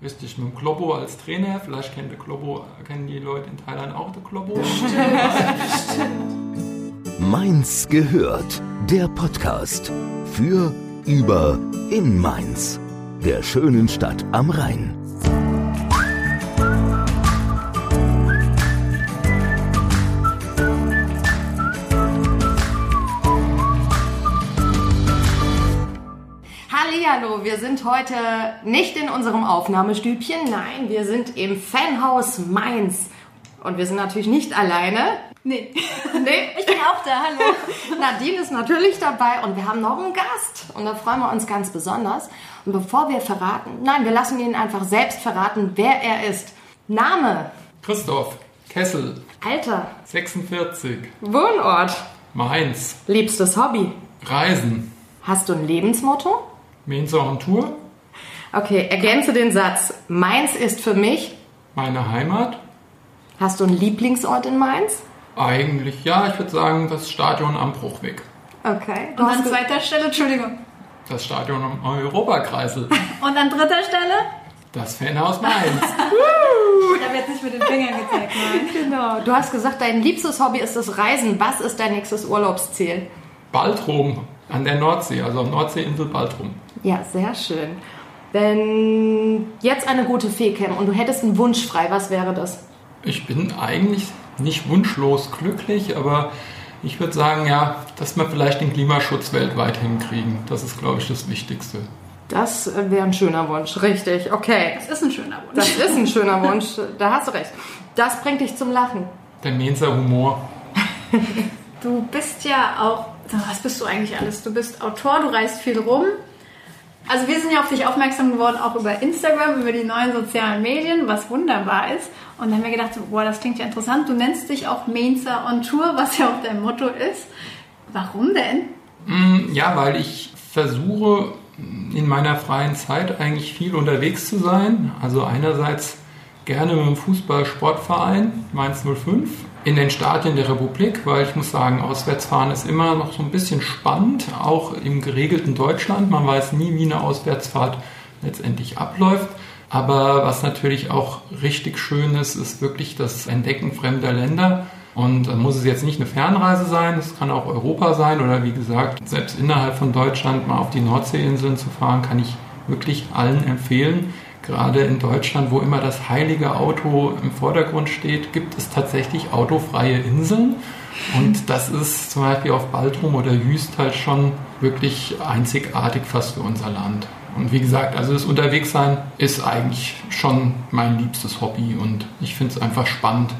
Richtig, mit dem Klobbo als Trainer. Vielleicht kennt der Klobbo, kennen die Leute in Thailand auch den Klobbo. Bestimmt. Mainz gehört, der Podcast für, über, in Mainz, der schönen Stadt am Rhein. Hallo, wir sind heute nicht in unserem Aufnahmestübchen, nein, wir sind im Fanhaus Mainz und wir sind natürlich nicht alleine. Nee, nee. Ich bin auch da, hallo. Nadine ist natürlich dabei und wir haben noch einen Gast und da freuen wir uns ganz besonders. Und bevor wir verraten, nein, wir lassen ihn einfach selbst verraten, wer er ist. Name? Christoph Kessel. Alter? 46. Wohnort? Mainz. Liebstes Hobby? Reisen. Hast du ein Lebensmotto? Mainz on Tour. Okay, ergänze den Satz. Mainz ist für mich... meine Heimat. Hast du einen Lieblingsort in Mainz? Eigentlich ja, ich würde sagen das Stadion am Bruchweg. Okay. Und an zweiter Stelle, Entschuldigung. Das Stadion am Europakreisel. Und an dritter Stelle? Das Fanhaus Mainz. Da wird nicht mit den Fingern gezeigt. Genau. Du hast gesagt, dein liebstes Hobby ist das Reisen. Was ist dein nächstes Urlaubsziel? Baltrum. An der Nordsee, also auf Nordseeinsel Baltrum. Ja, sehr schön. Wenn jetzt eine gute Fee käme und du hättest einen Wunsch frei, was wäre das? Ich bin eigentlich nicht wunschlos glücklich, aber ich würde sagen, ja, dass wir vielleicht den Klimaschutz weltweit hinkriegen. Das ist, glaube ich, das Wichtigste. Das wäre ein schöner Wunsch, richtig. Okay. Das ist ein schöner Wunsch. Das ist ein schöner Wunsch, da hast du recht. Das bringt dich zum Lachen. Der Mainzer Humor. Du bist ja auch... Was bist du eigentlich alles? Du bist Autor, du reist viel rum. Also wir sind ja auf dich aufmerksam geworden, auch über Instagram, über die neuen sozialen Medien, was wunderbar ist. Und dann haben wir gedacht, boah, das klingt ja interessant. Du nennst dich auch Mainzer on Tour, was ja auch dein Motto ist. Warum denn? Ja, weil ich versuche, in meiner freien Zeit eigentlich viel unterwegs zu sein. Also einerseits gerne mit dem Fußball-Sportverein Mainz 05. In den Stadien der Republik, weil ich muss sagen, Auswärtsfahren ist immer noch so ein bisschen spannend, auch im geregelten Deutschland. Man weiß nie, wie eine Auswärtsfahrt letztendlich abläuft. Aber was natürlich auch richtig schön ist, ist wirklich das Entdecken fremder Länder. Und dann muss es jetzt nicht eine Fernreise sein, es kann auch Europa sein oder wie gesagt, selbst innerhalb von Deutschland mal auf die Nordseeinseln zu fahren, kann ich wirklich allen empfehlen. Gerade in Deutschland, wo immer das heilige Auto im Vordergrund steht, gibt es tatsächlich autofreie Inseln. Und das ist zum Beispiel auf Baltrum oder Juist halt schon wirklich einzigartig fast für unser Land. Und wie gesagt, also das Unterwegssein ist eigentlich schon mein liebstes Hobby und ich finde es einfach spannend,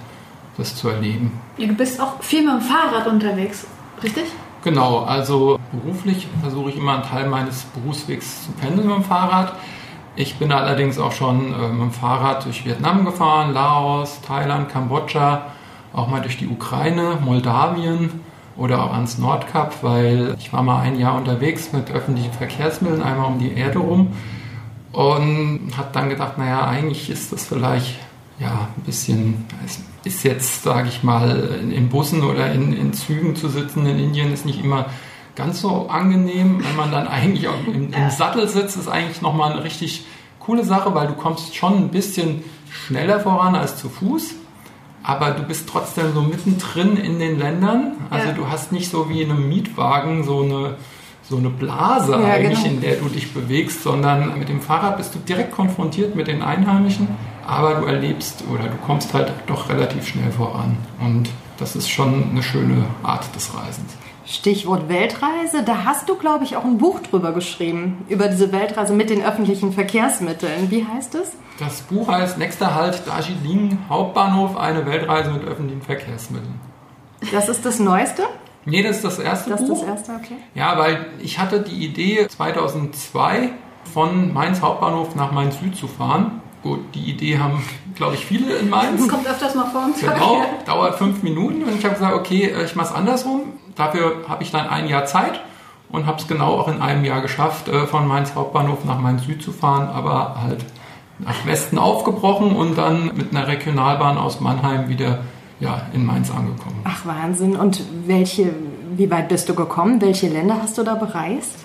das zu erleben. Ja, du bist auch viel mit dem Fahrrad unterwegs, richtig? Genau, also beruflich versuche ich immer einen Teil meines Berufswegs zu pendeln mit dem Fahrrad. Ich bin allerdings auch schon mit dem Fahrrad durch Vietnam gefahren, Laos, Thailand, Kambodscha, auch mal durch die Ukraine, Moldawien oder auch ans Nordkap, weil ich war mal ein Jahr unterwegs mit öffentlichen Verkehrsmitteln, einmal um die Erde rum und habe dann gedacht, naja, eigentlich ist das vielleicht ja ein bisschen, es ist jetzt, sage ich mal, in Bussen oder in Zügen zu sitzen in Indien ist nicht immer ganz so angenehm, wenn man dann eigentlich auch im Sattel sitzt, ist eigentlich nochmal eine richtig coole Sache, weil du kommst schon ein bisschen schneller voran als zu Fuß, aber du bist trotzdem so mittendrin in den Ländern, also du hast nicht so wie in einem Mietwagen so eine Blase eigentlich, genau, in der du dich bewegst, sondern mit dem Fahrrad bist du direkt konfrontiert mit den Einheimischen, aber du erlebst oder du kommst halt doch relativ schnell voran und das ist schon eine schöne Art des Reisens. Stichwort Weltreise, da hast du, glaube ich, auch ein Buch drüber geschrieben, über diese Weltreise mit den öffentlichen Verkehrsmitteln. Wie heißt es? Das Buch heißt Nächster Halt, Darjeeling Hauptbahnhof, eine Weltreise mit öffentlichen Verkehrsmitteln. Das ist das Neueste? Nee, das ist das erste Buch. Das ist das erste, okay. Ja, weil ich hatte die Idee, 2002 von Mainz Hauptbahnhof nach Mainz Süd zu fahren. Gut, die Idee haben, glaube ich, viele in Mainz. Das kommt öfters mal vor. Genau, dauert 5 Minuten und ich habe gesagt, okay, ich mache es andersrum. Dafür habe ich dann ein Jahr Zeit und habe es genau auch in einem Jahr geschafft, von Mainz Hauptbahnhof nach Mainz Süd zu fahren, aber halt nach Westen aufgebrochen und dann mit einer Regionalbahn aus Mannheim wieder in Mainz angekommen. Ach, Wahnsinn. Und wie weit bist du gekommen? Welche Länder hast du da bereist?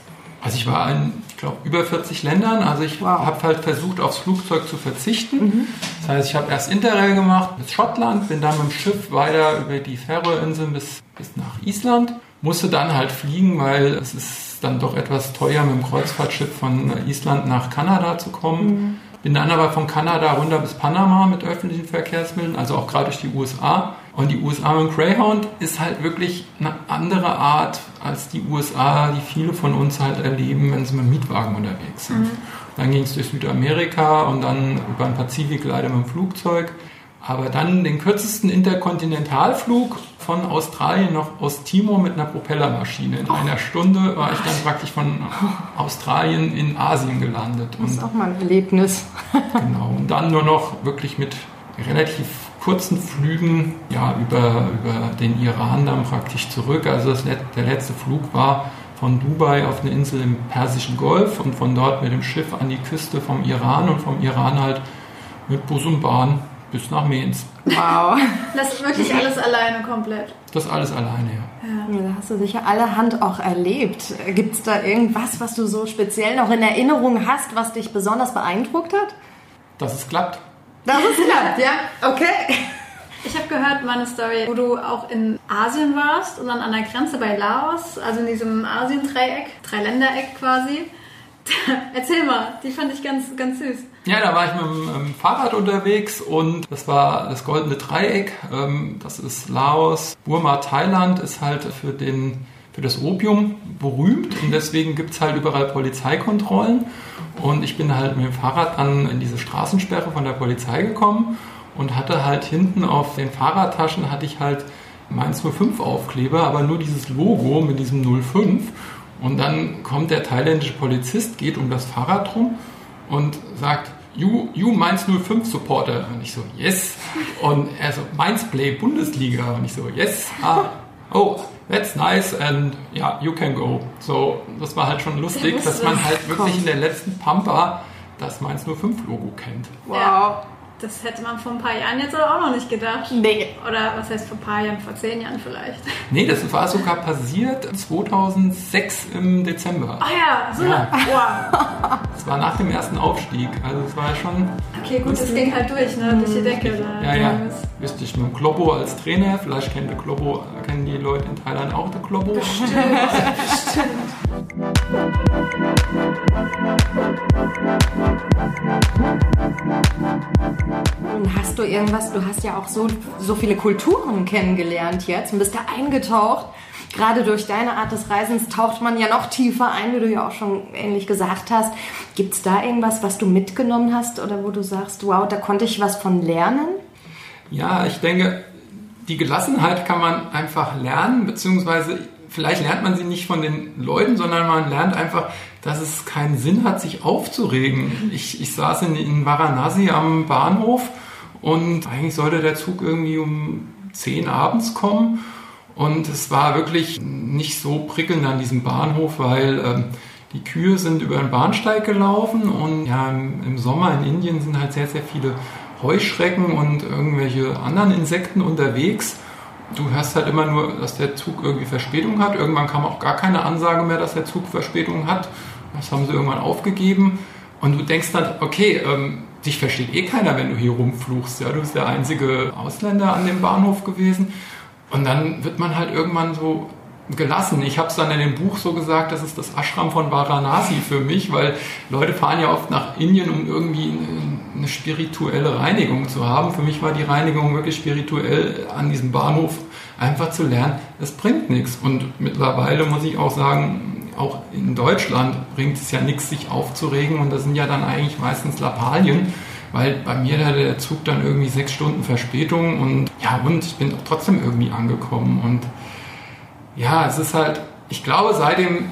Also ich war in ich glaube, über 40 Ländern. Also ich habe halt versucht, aufs Flugzeug zu verzichten. Mhm. Das heißt, ich habe erst Interrail gemacht bis Schottland, bin dann mit dem Schiff weiter über die Färöerinseln bis nach Island. Musste dann halt fliegen, weil es ist dann doch etwas teuer, mit dem Kreuzfahrtschiff von Island nach Kanada zu kommen. Mhm. Bin dann aber von Kanada runter bis Panama mit öffentlichen Verkehrsmitteln, also auch gerade durch die USA. Und die USA mit dem Greyhound ist halt wirklich eine andere Art als die USA, die viele von uns halt erleben, wenn sie mit dem Mietwagen unterwegs sind. Mhm. Dann ging es durch Südamerika und dann über den Pazifik leider mit dem Flugzeug. Aber dann den kürzesten Interkontinentalflug von Australien nach Osttimor mit einer Propellermaschine. In einer Stunde war ich dann praktisch von Australien in Asien gelandet. Das ist auch mal ein Erlebnis. Genau. Und dann nur noch wirklich mit relativ kurzen Flügen über den Iran dann praktisch zurück. Also der letzte Flug war von Dubai auf eine Insel im Persischen Golf und von dort mit dem Schiff an die Küste vom Iran und vom Iran halt mit Bus und Bahn bis nach Mainz. Wow. Das ist wirklich alles alleine komplett. Das alles alleine, ja. Da hast du sicher allerhand auch erlebt. Gibt es da irgendwas, was du so speziell noch in Erinnerung hast, was dich besonders beeindruckt hat? Dass es klappt. Dass es klappt, ja. Okay. Ich habe gehört, meine Story, wo du auch in Asien warst und dann an der Grenze bei Laos, also in diesem Asien-Dreieck, Dreiländereck quasi. Erzähl mal, die fand ich ganz, ganz süß. Ja, da war ich mit dem Fahrrad unterwegs und das war das goldene Dreieck. Das ist Laos, Burma, Thailand ist halt für das Opium berühmt und deswegen gibt es halt überall Polizeikontrollen. Und ich bin halt mit dem Fahrrad dann in diese Straßensperre von der Polizei gekommen und hatte halt hinten auf den Fahrradtaschen hatte ich halt Mainz 05 Aufkleber, aber nur dieses Logo mit diesem 05. Und dann kommt der thailändische Polizist, geht um das Fahrrad rum und sagt, you Mainz 05 Supporter. Und ich so, yes. Und er so, Mainz play Bundesliga. Und ich so, yes. Ah, oh, that's nice and yeah, you can go. So, das war halt schon lustig, dass man halt wirklich in der letzten Pampa das Mainz 05 Logo kennt. Wow. Ja, das hätte man vor ein paar Jahren jetzt aber auch noch nicht gedacht. Nee. Oder was heißt vor ein paar Jahren, vor 10 Jahren vielleicht. Nee, das war sogar passiert 2006 im Dezember. Ah ja, so ja. Wow. Das war nach dem ersten Aufstieg, also es war schon... Okay, gut, es ging halt durch, ne? Durch die Decke. Ja, ja. Wüsste ich mit dem Kloppo als Trainer, vielleicht kennen die Leute in Thailand auch den Kloppo. Bestimmt, bestimmt. Hast du irgendwas, du hast ja auch so viele Kulturen kennengelernt jetzt und bist da eingetaucht. Gerade durch deine Art des Reisens taucht man ja noch tiefer ein, wie du ja auch schon ähnlich gesagt hast. Gibt es da irgendwas, was du mitgenommen hast oder wo du sagst, wow, da konnte ich was von lernen? Ja, ich denke, die Gelassenheit kann man einfach lernen, beziehungsweise vielleicht lernt man sie nicht von den Leuten, sondern man lernt einfach, dass es keinen Sinn hat, sich aufzuregen. Ich saß in Varanasi am Bahnhof und eigentlich sollte der Zug irgendwie um 10 abends kommen. Und es war wirklich nicht so prickelnd an diesem Bahnhof, weil die Kühe sind über den Bahnsteig gelaufen und ja, im Sommer in Indien sind halt sehr, sehr viele Heuschrecken und irgendwelche anderen Insekten unterwegs. Du hörst halt immer nur, dass der Zug irgendwie Verspätung hat. Irgendwann kam auch gar keine Ansage mehr, dass der Zug Verspätung hat. Das haben sie irgendwann aufgegeben. Und du denkst dann, okay, dich versteht eh keiner, wenn du hier rumfluchst. Ja, du bist der einzige Ausländer an dem Bahnhof gewesen. Und dann wird man halt irgendwann so gelassen. Ich habe es dann in dem Buch so gesagt, das ist das Ashram von Varanasi für mich, weil Leute fahren ja oft nach Indien, um irgendwie eine spirituelle Reinigung zu haben. Für mich war die Reinigung wirklich spirituell an diesem Bahnhof einfach zu lernen, es bringt nichts. Und mittlerweile muss ich auch sagen, auch in Deutschland bringt es ja nichts, sich aufzuregen. Und das sind ja dann eigentlich meistens Lappalien, weil bei mir hatte der Zug dann irgendwie 6 Stunden Verspätung und ich bin auch trotzdem irgendwie angekommen. Und ja, es ist halt, ich glaube, seitdem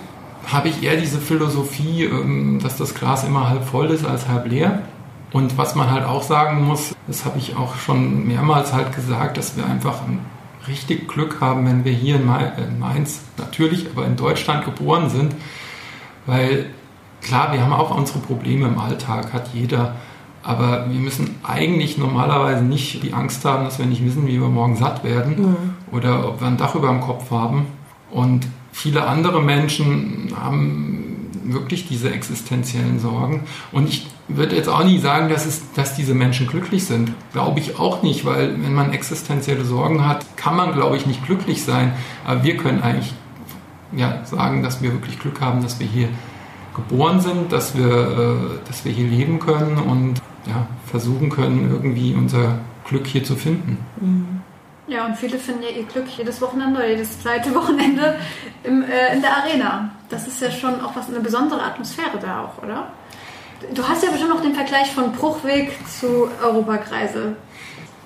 habe ich eher diese Philosophie, dass das Glas immer halb voll ist als halb leer. Und was man halt auch sagen muss, das habe ich auch schon mehrmals halt gesagt, dass wir einfach richtig Glück haben, wenn wir hier in Mainz, natürlich, aber in Deutschland geboren sind. Weil klar, wir haben auch unsere Probleme im Alltag, hat jeder. Aber wir müssen eigentlich normalerweise nicht die Angst haben, dass wir nicht wissen, wie wir morgen satt werden oder ob wir ein Dach über dem Kopf haben. Und viele andere Menschen haben wirklich diese existenziellen Sorgen. Und ich würde jetzt auch nicht sagen, dass diese Menschen glücklich sind. Glaube ich auch nicht, weil wenn man existenzielle Sorgen hat, kann man, glaube ich, nicht glücklich sein. Aber wir können eigentlich ja, sagen, dass wir wirklich Glück haben, dass wir hier geboren sind, dass wir hier leben können und ja, versuchen können, irgendwie unser Glück hier zu finden. Mhm. Ja, und viele finden ja ihr Glück jedes Wochenende oder jedes zweite Wochenende in der Arena. Das ist ja schon auch was, eine besondere Atmosphäre da auch, oder? Du hast ja bestimmt noch den Vergleich von Bruchweg zu Europakreise.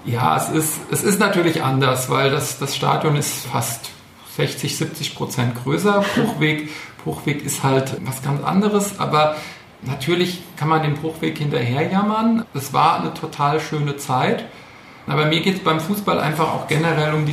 Ja, es ist natürlich anders, weil das Stadion ist fast 60-70% größer. Bruchweg ist halt was ganz anderes, aber natürlich kann man den Bruchweg hinterherjammern. Es war eine total schöne Zeit. Aber mir geht es beim Fußball einfach auch generell um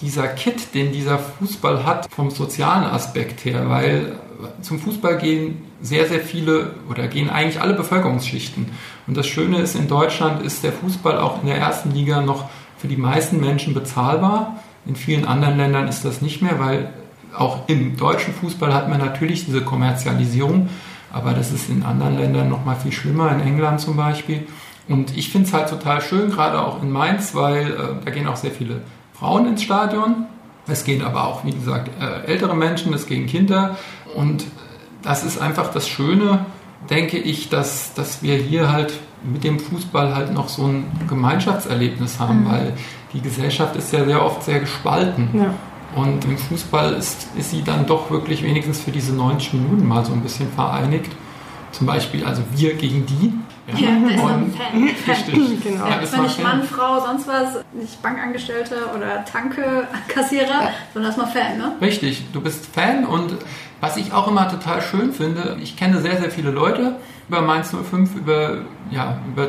dieser Kit, den dieser Fußball hat, vom sozialen Aspekt her. Weil zum Fußball gehen sehr, sehr viele oder gehen eigentlich alle Bevölkerungsschichten. Und das Schöne ist, in Deutschland ist der Fußball auch in der ersten Liga noch für die meisten Menschen bezahlbar. In vielen anderen Ländern ist das nicht mehr, weil auch im deutschen Fußball hat man natürlich diese Kommerzialisierung. Aber das ist in anderen Ländern noch mal viel schlimmer, in England zum Beispiel. Und ich finde es halt total schön, gerade auch in Mainz, weil da gehen auch sehr viele Frauen ins Stadion. Es gehen aber auch, wie gesagt, ältere Menschen, es gehen Kinder. Und das ist einfach das Schöne, denke ich, dass wir hier halt mit dem Fußball halt noch so ein Gemeinschaftserlebnis haben, weil die Gesellschaft ist ja sehr oft sehr gespalten. Ja. Und im Fußball ist sie dann doch wirklich wenigstens für diese 90 Minuten mal so ein bisschen vereinigt. Zum Beispiel also wir gegen die. Ja, da ist man Fan. Richtig. Genau. Ja, das war nicht Mann, Frau, sonst was, nicht Bankangestellte oder Tanke, Kassierer, ja. Sondern erstmal Fan, ne? Richtig, du bist Fan und was ich auch immer total schön finde, ich kenne sehr, sehr viele Leute über Mainz 05, über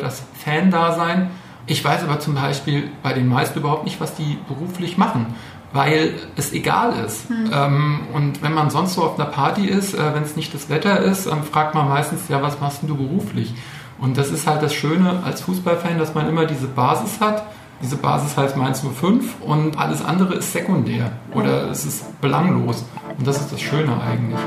das Fan-Dasein. Ich weiß aber zum Beispiel bei den meisten überhaupt nicht, was die beruflich machen, weil es egal ist. Und wenn man sonst so auf einer Party ist, wenn es nicht das Wetter ist, fragt man meistens, ja, was machst denn du beruflich? Und das ist halt das Schöne als Fußballfan, dass man immer diese Basis hat. Diese Basis heißt Mainz 05 und alles andere ist sekundär oder es ist belanglos. Und das ist das Schöne eigentlich.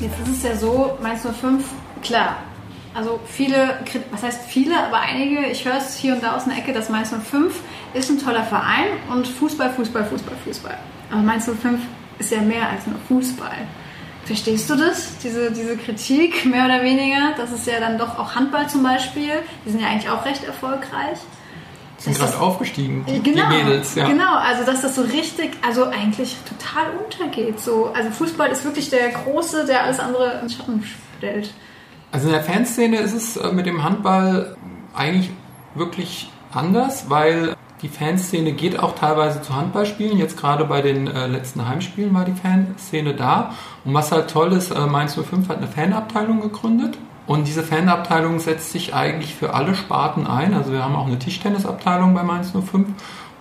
Jetzt ist es ja so, Mainz 05, klar. Also aber einige, ich höre es hier und da aus einer Ecke, dass Mainz 05 ist ein toller Verein und Fußball, Fußball, Fußball, Fußball. Aber Mainz 05 ist ja mehr als nur Fußball. Verstehst du das? Diese Kritik, mehr oder weniger? Das ist ja dann doch auch Handball zum Beispiel. Die sind ja eigentlich auch recht erfolgreich. Sind gerade aufgestiegen, die Mädels. Ja. Genau, also dass das so richtig, also eigentlich total untergeht. So. Also Fußball ist wirklich der Große, der alles andere in Schatten stellt. Also in der Fanszene ist es mit dem Handball eigentlich wirklich anders, weil die Fanszene geht auch teilweise zu Handballspielen. Jetzt gerade bei den letzten Heimspielen war die Fanszene da. Und was halt toll ist, Mainz 05 hat eine Fanabteilung gegründet. Und diese Fanabteilung setzt sich eigentlich für alle Sparten ein. Also wir haben auch eine Tischtennisabteilung bei Mainz 05.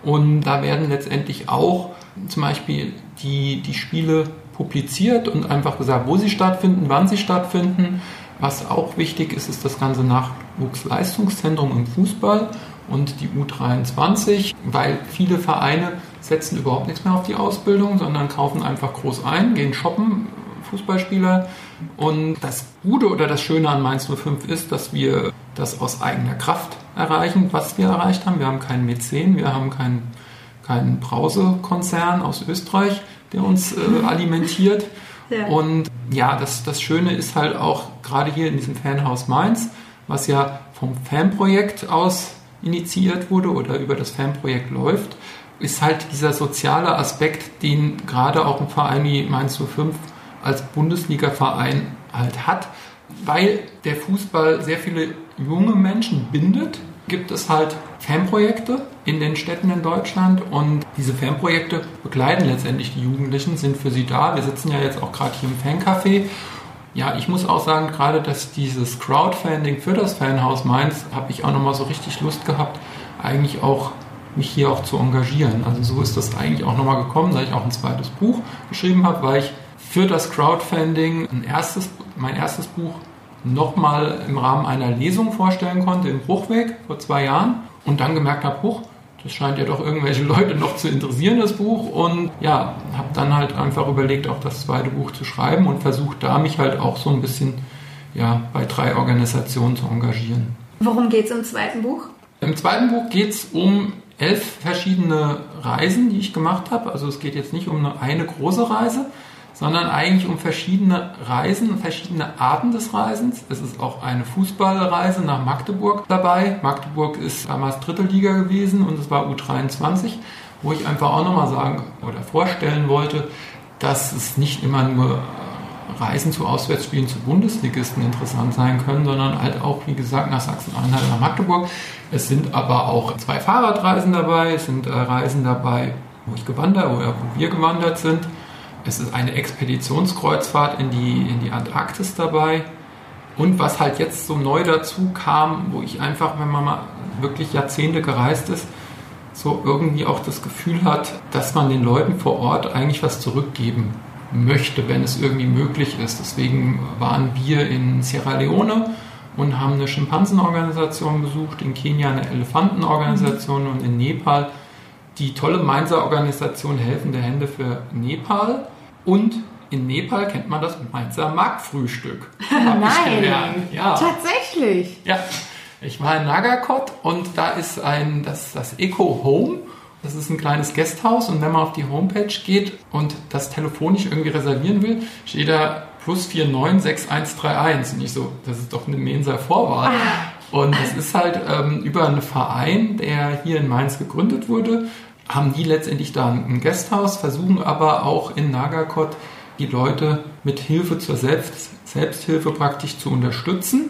Und da werden letztendlich auch zum Beispiel die Spiele publiziert und einfach gesagt, wo sie stattfinden, wann sie stattfinden. Was auch wichtig ist, ist das ganze Nachwuchsleistungszentrum im Fußball und die U23, weil viele Vereine setzen überhaupt nichts mehr auf die Ausbildung, sondern kaufen einfach groß ein, gehen shoppen, Fußballspieler. Und das Gute oder das Schöne an Mainz 05 ist, dass wir das aus eigener Kraft erreichen, was wir erreicht haben. Wir haben keinen Mäzen, wir haben keinen Brause-Konzern aus Österreich, der uns alimentiert. Ja. Und ja, das Schöne ist halt auch gerade hier in diesem Fanhaus Mainz, was ja vom Fanprojekt aus initiiert wurde oder über das Fanprojekt läuft, ist halt dieser soziale Aspekt, den gerade auch ein Verein wie Mainz 05 als Bundesliga-Verein halt hat. Weil der Fußball sehr viele junge Menschen bindet, gibt es halt Fanprojekte in den Städten in Deutschland und diese Fanprojekte begleiten letztendlich die Jugendlichen, sind für sie da. Wir sitzen ja jetzt auch gerade hier im Fancafé. Ja, ich muss auch sagen, gerade dass dieses Crowdfunding für das Fanhaus Mainz, habe ich auch nochmal so richtig Lust gehabt, eigentlich auch mich hier auch zu engagieren. Also so ist das eigentlich auch nochmal gekommen, da ich auch ein zweites Buch geschrieben habe, weil ich für das Crowdfunding mein erstes Buch nochmal im Rahmen einer Lesung vorstellen konnte im Bruchweg vor 2 Jahren. und dann gemerkt habe, huch, das scheint ja doch irgendwelche Leute noch zu interessieren, das Buch. Und ja, habe dann halt einfach überlegt, auch das zweite Buch zu schreiben und versucht da mich halt auch so ein bisschen ja, bei 3 Organisationen zu engagieren. Worum geht es im zweiten Buch? Im zweiten Buch geht es um 11 verschiedene Reisen, die ich gemacht habe. Also es geht jetzt nicht um eine große Reise, sondern eigentlich um verschiedene Reisen, verschiedene Arten des Reisens. Es ist auch eine Fußballreise nach Magdeburg dabei. Magdeburg ist damals Drittliga gewesen und es war U23, wo ich einfach auch nochmal sagen oder vorstellen wollte, dass es nicht immer nur Reisen zu Auswärtsspielen zu Bundesligisten interessant sein können, sondern halt auch, wie gesagt, nach Sachsen-Anhalt, nach Magdeburg. Es sind aber auch 2 Fahrradreisen dabei, es sind Reisen dabei, wo ich gewandert oder wo wir gewandert sind. Es ist eine Expeditionskreuzfahrt in die Antarktis dabei. Und was halt jetzt so neu dazu kam, wo ich einfach, wenn man mal wirklich Jahrzehnte gereist ist, so irgendwie auch das Gefühl hat, dass man den Leuten vor Ort eigentlich was zurückgeben möchte, wenn es irgendwie möglich ist. Deswegen waren wir in Sierra Leone und haben eine Schimpansenorganisation besucht, in Kenia eine Elefantenorganisation und in Nepal die tolle Mainzer Organisation Helfende Hände für Nepal. Und in Nepal kennt man das Mainzer Marktfrühstück. Nein, ja. Tatsächlich. Ja, ich war in Nagarkot und da ist das Eco Home. Das ist ein kleines Gasthaus und wenn man auf die Homepage geht und das telefonisch irgendwie reservieren will, steht da +49 6131. Und ich so, das ist doch eine Mainzer Vorwahl. Und es ist halt über einen Verein, der hier in Mainz gegründet wurde, haben die letztendlich da ein Gasthaus, versuchen aber auch in Nagarkot die Leute mit Hilfe zur Selbsthilfe praktisch zu unterstützen.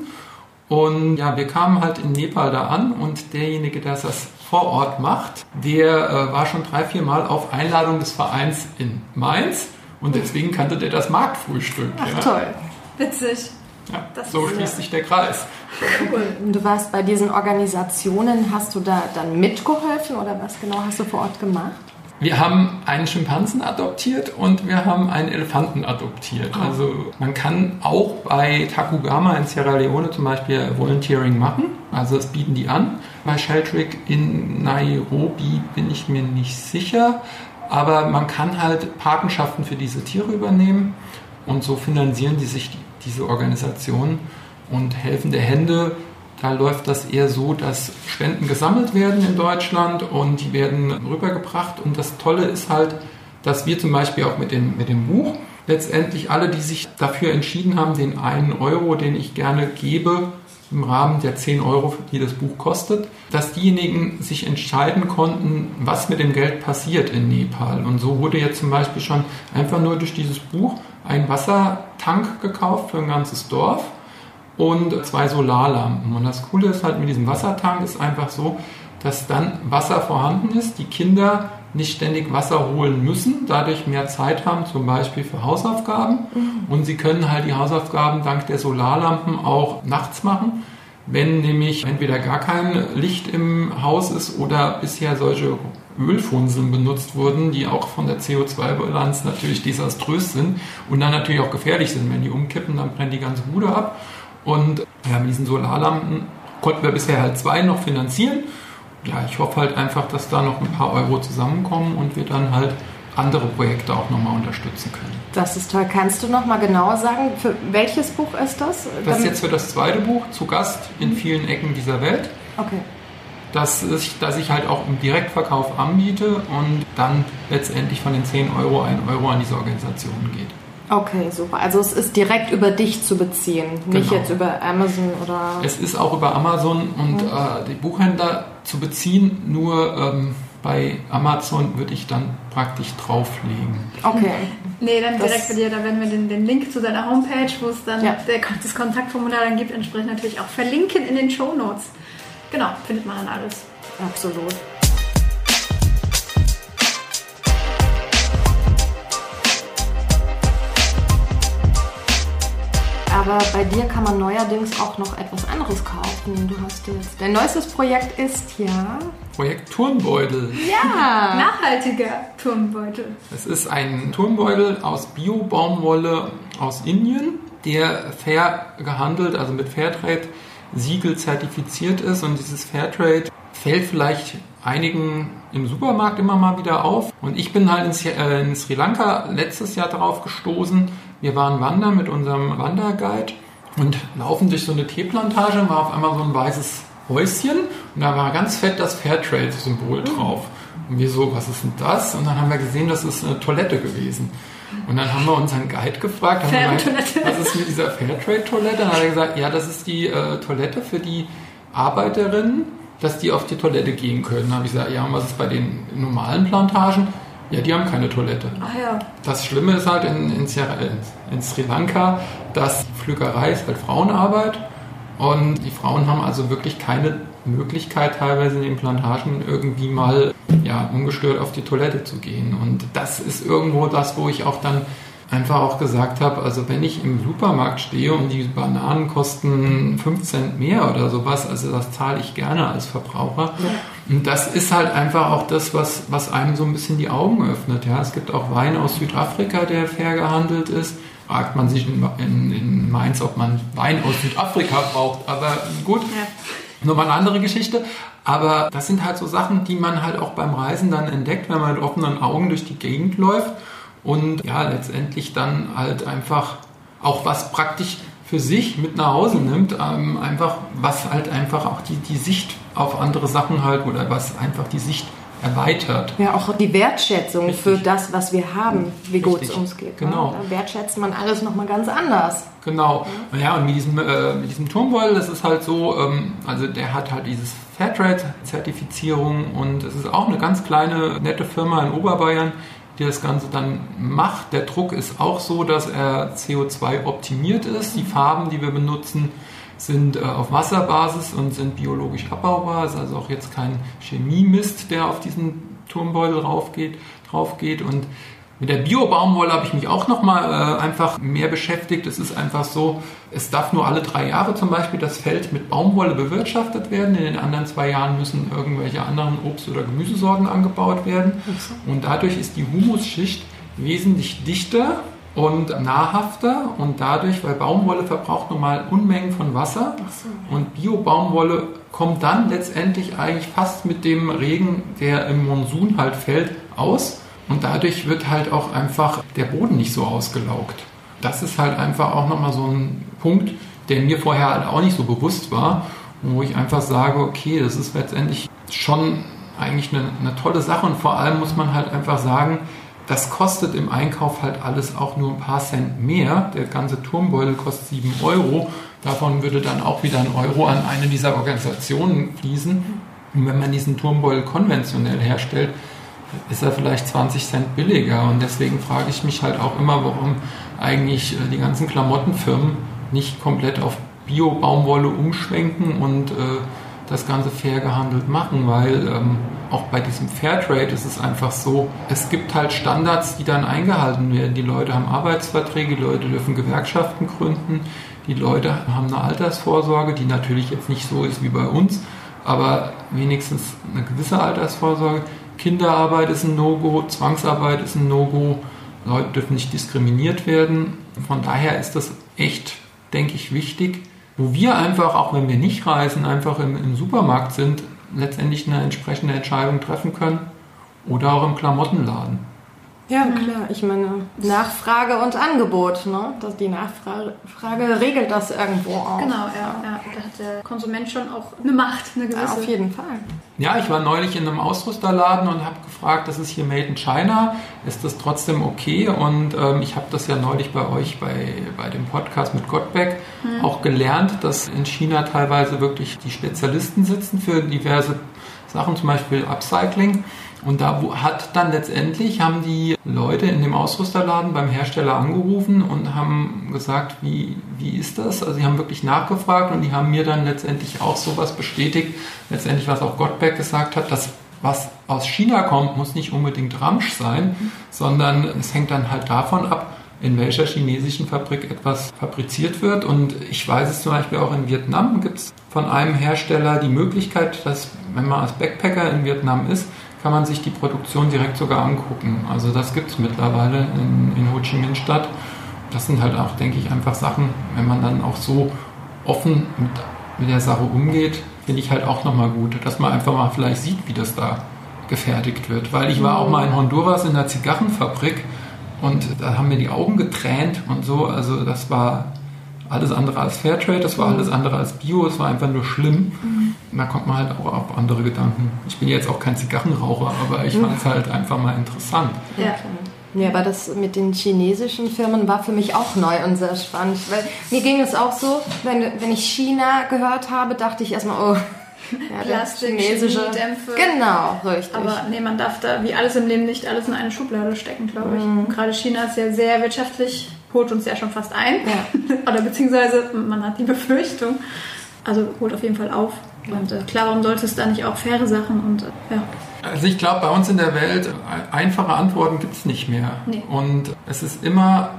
Und ja, wir kamen halt in Nepal da an und derjenige, der das vor Ort macht, der war schon 3-4 Mal auf Einladung des Vereins in Mainz und deswegen kannte der das Marktfrühstück. Ach ja. Toll, witzig. Ja, so schließt sich der Kreis. Cool. Du warst bei diesen Organisationen, hast du da dann mitgeholfen oder was genau hast du vor Ort gemacht? Wir haben einen Schimpansen adoptiert und wir haben einen Elefanten adoptiert. Oh. Also man kann auch bei Takugama in Sierra Leone zum Beispiel Volunteering machen. Also das bieten die an. Bei Sheltrick in Nairobi bin ich mir nicht sicher. Aber man kann halt Patenschaften für diese Tiere übernehmen. Und so finanzieren die sich diese Organisationen und helfende Hände. Da läuft das eher so, dass Spenden gesammelt werden in Deutschland und die werden rübergebracht. Und das Tolle ist halt, dass wir zum Beispiel auch mit dem Buch letztendlich alle, die sich dafür entschieden haben, den 1 Euro, den ich gerne gebe, im Rahmen der 10 Euro, die das Buch kostet, dass diejenigen sich entscheiden konnten, was mit dem Geld passiert in Nepal. Und so wurde jetzt zum Beispiel schon einfach nur durch dieses Buch ein Wassertank gekauft für ein ganzes Dorf und 2 Solarlampen. Und das Coole ist halt mit diesem Wassertank ist einfach so, dass dann Wasser vorhanden ist, die Kinder nicht ständig Wasser holen müssen, dadurch mehr Zeit haben, zum Beispiel für Hausaufgaben. Und sie können halt die Hausaufgaben dank der Solarlampen auch nachts machen, wenn nämlich entweder gar kein Licht im Haus ist oder bisher solche Ölfunseln benutzt wurden, die auch von der CO2-Bilanz natürlich desaströs sind und dann natürlich auch gefährlich sind. Wenn die umkippen, dann brennt die ganze Bude ab. Und ja, mit diesen Solarlampen konnten wir bisher halt 2 noch finanzieren. Ja, ich hoffe halt einfach, dass da noch ein paar Euro zusammenkommen und wir dann halt andere Projekte auch nochmal unterstützen können. Das ist toll. Kannst du nochmal genau sagen, für welches Buch ist das? Das ist jetzt für das zweite Buch, zu Gast in vielen Ecken dieser Welt. Okay. Dass ich halt auch im Direktverkauf anbiete und dann letztendlich von den 10 Euro 1 Euro an diese Organisation geht. Okay, super. Also es ist direkt über dich zu beziehen, nicht jetzt über Amazon oder... Es ist auch über Amazon und die Buchhändler zu beziehen, nur bei Amazon würde ich dann praktisch drauflegen. Okay. Nee, dann direkt bei dir, da werden wir den Link zu deiner Homepage, wo es dann das Kontaktformular dann gibt, entsprechend natürlich auch verlinken in den Shownotes. Genau, findet man dann alles. Absolut. Aber bei dir kann man neuerdings auch noch etwas anderes kaufen. Du hast jetzt dein neuestes Projekt ist Projekt Turnbeutel. Ja, nachhaltiger Turnbeutel. Es ist ein Turnbeutel aus Bio Baumwolle aus Indien, der fair gehandelt, also mit Fairtrade Siegel zertifiziert ist. Und dieses Fairtrade fällt vielleicht einigen im Supermarkt immer mal wieder auf. Und ich bin halt in Sri Lanka letztes Jahr darauf gestoßen. Wir waren wandern mit unserem Wanderguide und laufen durch so eine Teeplantage und war auf einmal so ein weißes Häuschen und da war ganz fett das Fairtrade-Symbol drauf. Und wir so, was ist denn das? Und dann haben wir gesehen, das ist eine Toilette gewesen. Und dann haben wir unseren Guide gefragt, haben wir gemeint, was ist mit dieser Fairtrade-Toilette? Dann hat er gesagt, ja, das ist die Toilette für die Arbeiterinnen, dass die auf die Toilette gehen können. Dann habe ich gesagt, ja, und was ist bei den normalen Plantagen? Ja, die haben keine Toilette. Ach ja. Das Schlimme ist halt in Sri Lanka, dass Pflügerei ist halt Frauenarbeit und die Frauen haben also wirklich keine Möglichkeit, teilweise in den Plantagen irgendwie mal ungestört auf die Toilette zu gehen. Und das ist irgendwo das, wo ich auch dann einfach auch gesagt habe, also wenn ich im Supermarkt stehe und die Bananen kosten 5 Cent mehr oder sowas, also das zahle ich gerne als Verbraucher. Ja. Und das ist halt einfach auch das, was einem so ein bisschen die Augen öffnet. Ja, es gibt auch Wein aus Südafrika, der fair gehandelt ist. Fragt man sich in Mainz, ob man Wein aus Südafrika braucht, aber gut, nochmal eine andere Geschichte. Aber das sind halt so Sachen, die man halt auch beim Reisen dann entdeckt, wenn man mit offenen Augen durch die Gegend läuft. Und ja, letztendlich dann halt einfach auch was praktisch für sich mit nach Hause nimmt, einfach was halt einfach auch die Sicht auf andere Sachen halt oder was einfach die Sicht erweitert. Ja, auch die Wertschätzung für das, was wir haben, wie gut es uns geht. Genau. Da wertschätzt man alles nochmal ganz anders. Genau. Ja, und mit diesem Turmwoll, das ist halt so, also der hat halt dieses Fairtrade-Zertifizierung und es ist auch eine ganz kleine, nette Firma in Oberbayern, die das Ganze dann macht. Der Druck ist auch so, dass er CO2-optimiert ist. Die Farben, die wir benutzen, sind auf Wasserbasis und sind biologisch abbaubar. Es ist also auch jetzt kein Chemiemist, der auf diesen Turmbeutel drauf geht. Und mit der Bio Baumwolle habe ich mich auch nochmal einfach mehr beschäftigt. Es ist einfach so, es darf nur alle 3 Jahre zum Beispiel das Feld mit Baumwolle bewirtschaftet werden. In den anderen 2 Jahren müssen irgendwelche anderen Obst- oder Gemüsesorten angebaut werden. Und dadurch ist die Humusschicht wesentlich dichter und nahrhafter. Und dadurch, weil Baumwolle verbraucht normal Unmengen von Wasser. Und Bio-Baumwolle kommt dann letztendlich eigentlich fast mit dem Regen, der im Monsun halt fällt, aus. Und dadurch wird halt auch einfach der Boden nicht so ausgelaugt. Das ist halt einfach auch nochmal so ein Punkt, der mir vorher halt auch nicht so bewusst war, wo ich einfach sage, okay, das ist letztendlich schon eigentlich eine tolle Sache und vor allem muss man halt einfach sagen, das kostet im Einkauf halt alles auch nur ein paar Cent mehr. Der ganze Turmbeutel kostet 7 €. Davon würde dann auch wieder 1 € an eine dieser Organisationen fließen. Und wenn man diesen Turmbeutel konventionell herstellt, ist er vielleicht 20 Cent billiger. Und deswegen frage ich mich halt auch immer, warum eigentlich die ganzen Klamottenfirmen nicht komplett auf Bio-Baumwolle umschwenken und das Ganze fair gehandelt machen, weil auch bei diesem Fairtrade ist es einfach so, es gibt halt Standards, die dann eingehalten werden. Die Leute haben Arbeitsverträge, die Leute dürfen Gewerkschaften gründen, die Leute haben eine Altersvorsorge, die natürlich jetzt nicht so ist wie bei uns, aber wenigstens eine gewisse Altersvorsorge. Kinderarbeit ist ein No-Go, Zwangsarbeit ist ein No-Go, Leute dürfen nicht diskriminiert werden. Von daher ist das echt, denke ich, wichtig, wo wir einfach, auch wenn wir nicht reisen, einfach im Supermarkt sind, letztendlich eine entsprechende Entscheidung treffen können oder auch im Klamottenladen. Ja, klar. Ich meine, Nachfrage und Angebot, ne? Die Nachfrage regelt das irgendwo auch. Genau, ja. Da hat der Konsument schon auch eine Macht, eine gewisse. Ja, auf jeden Fall. Ja, ich war neulich in einem Ausrüsterladen und habe gefragt, das ist hier Made in China, ist das trotzdem okay? Und ich habe das ja neulich bei euch bei dem Podcast mit Gottbeck auch gelernt, dass in China teilweise wirklich die Spezialisten sitzen für diverse Sachen, zum Beispiel Upcycling. Und da haben die Leute in dem Ausrüsterladen beim Hersteller angerufen und haben gesagt, wie ist das? Also sie haben wirklich nachgefragt und die haben mir dann letztendlich auch sowas bestätigt, letztendlich was auch Gottberg gesagt hat, dass was aus China kommt, muss nicht unbedingt Ramsch sein, sondern es hängt dann halt davon ab, in welcher chinesischen Fabrik etwas fabriziert wird. Und ich weiß es zum Beispiel auch, in Vietnam gibt es von einem Hersteller die Möglichkeit, dass, wenn man als Backpacker in Vietnam ist, kann man sich die Produktion direkt sogar angucken. Also das gibt es mittlerweile in Ho Chi Minh-Stadt. Das sind halt auch, denke ich, einfach Sachen, wenn man dann auch so offen mit mit der Sache umgeht, finde ich halt auch nochmal gut, dass man einfach mal vielleicht sieht, wie das da gefertigt wird. Weil ich war auch mal in Honduras in der Zigarrenfabrik und da haben mir die Augen getränt und so. Also das war alles andere als Fairtrade, das war alles andere als Bio, es war einfach nur schlimm. Da kommt man halt auch auf andere Gedanken. Ich bin jetzt auch kein Zigarrenraucher, aber ich fand es halt einfach mal interessant. Ja. Ja, aber das mit den chinesischen Firmen war für mich auch neu und sehr spannend. Weil mir ging es auch so, wenn ich China gehört habe, dachte ich erstmal, oh, ja, Plastik, Chemiedämpfe. Genau, richtig. Aber nee, man darf da wie alles im Leben nicht alles in eine Schublade stecken, glaube ich. Und gerade China ist ja sehr wirtschaftlich, holt uns ja schon fast ein. Ja. Oder beziehungsweise man hat die Befürchtung. Also holt auf jeden Fall auf. Und klar, warum sollte es da nicht auch faire Sachen und ja. Also ich glaube, bei uns in der Welt einfache Antworten gibt es nicht mehr. Nee. Und es sind immer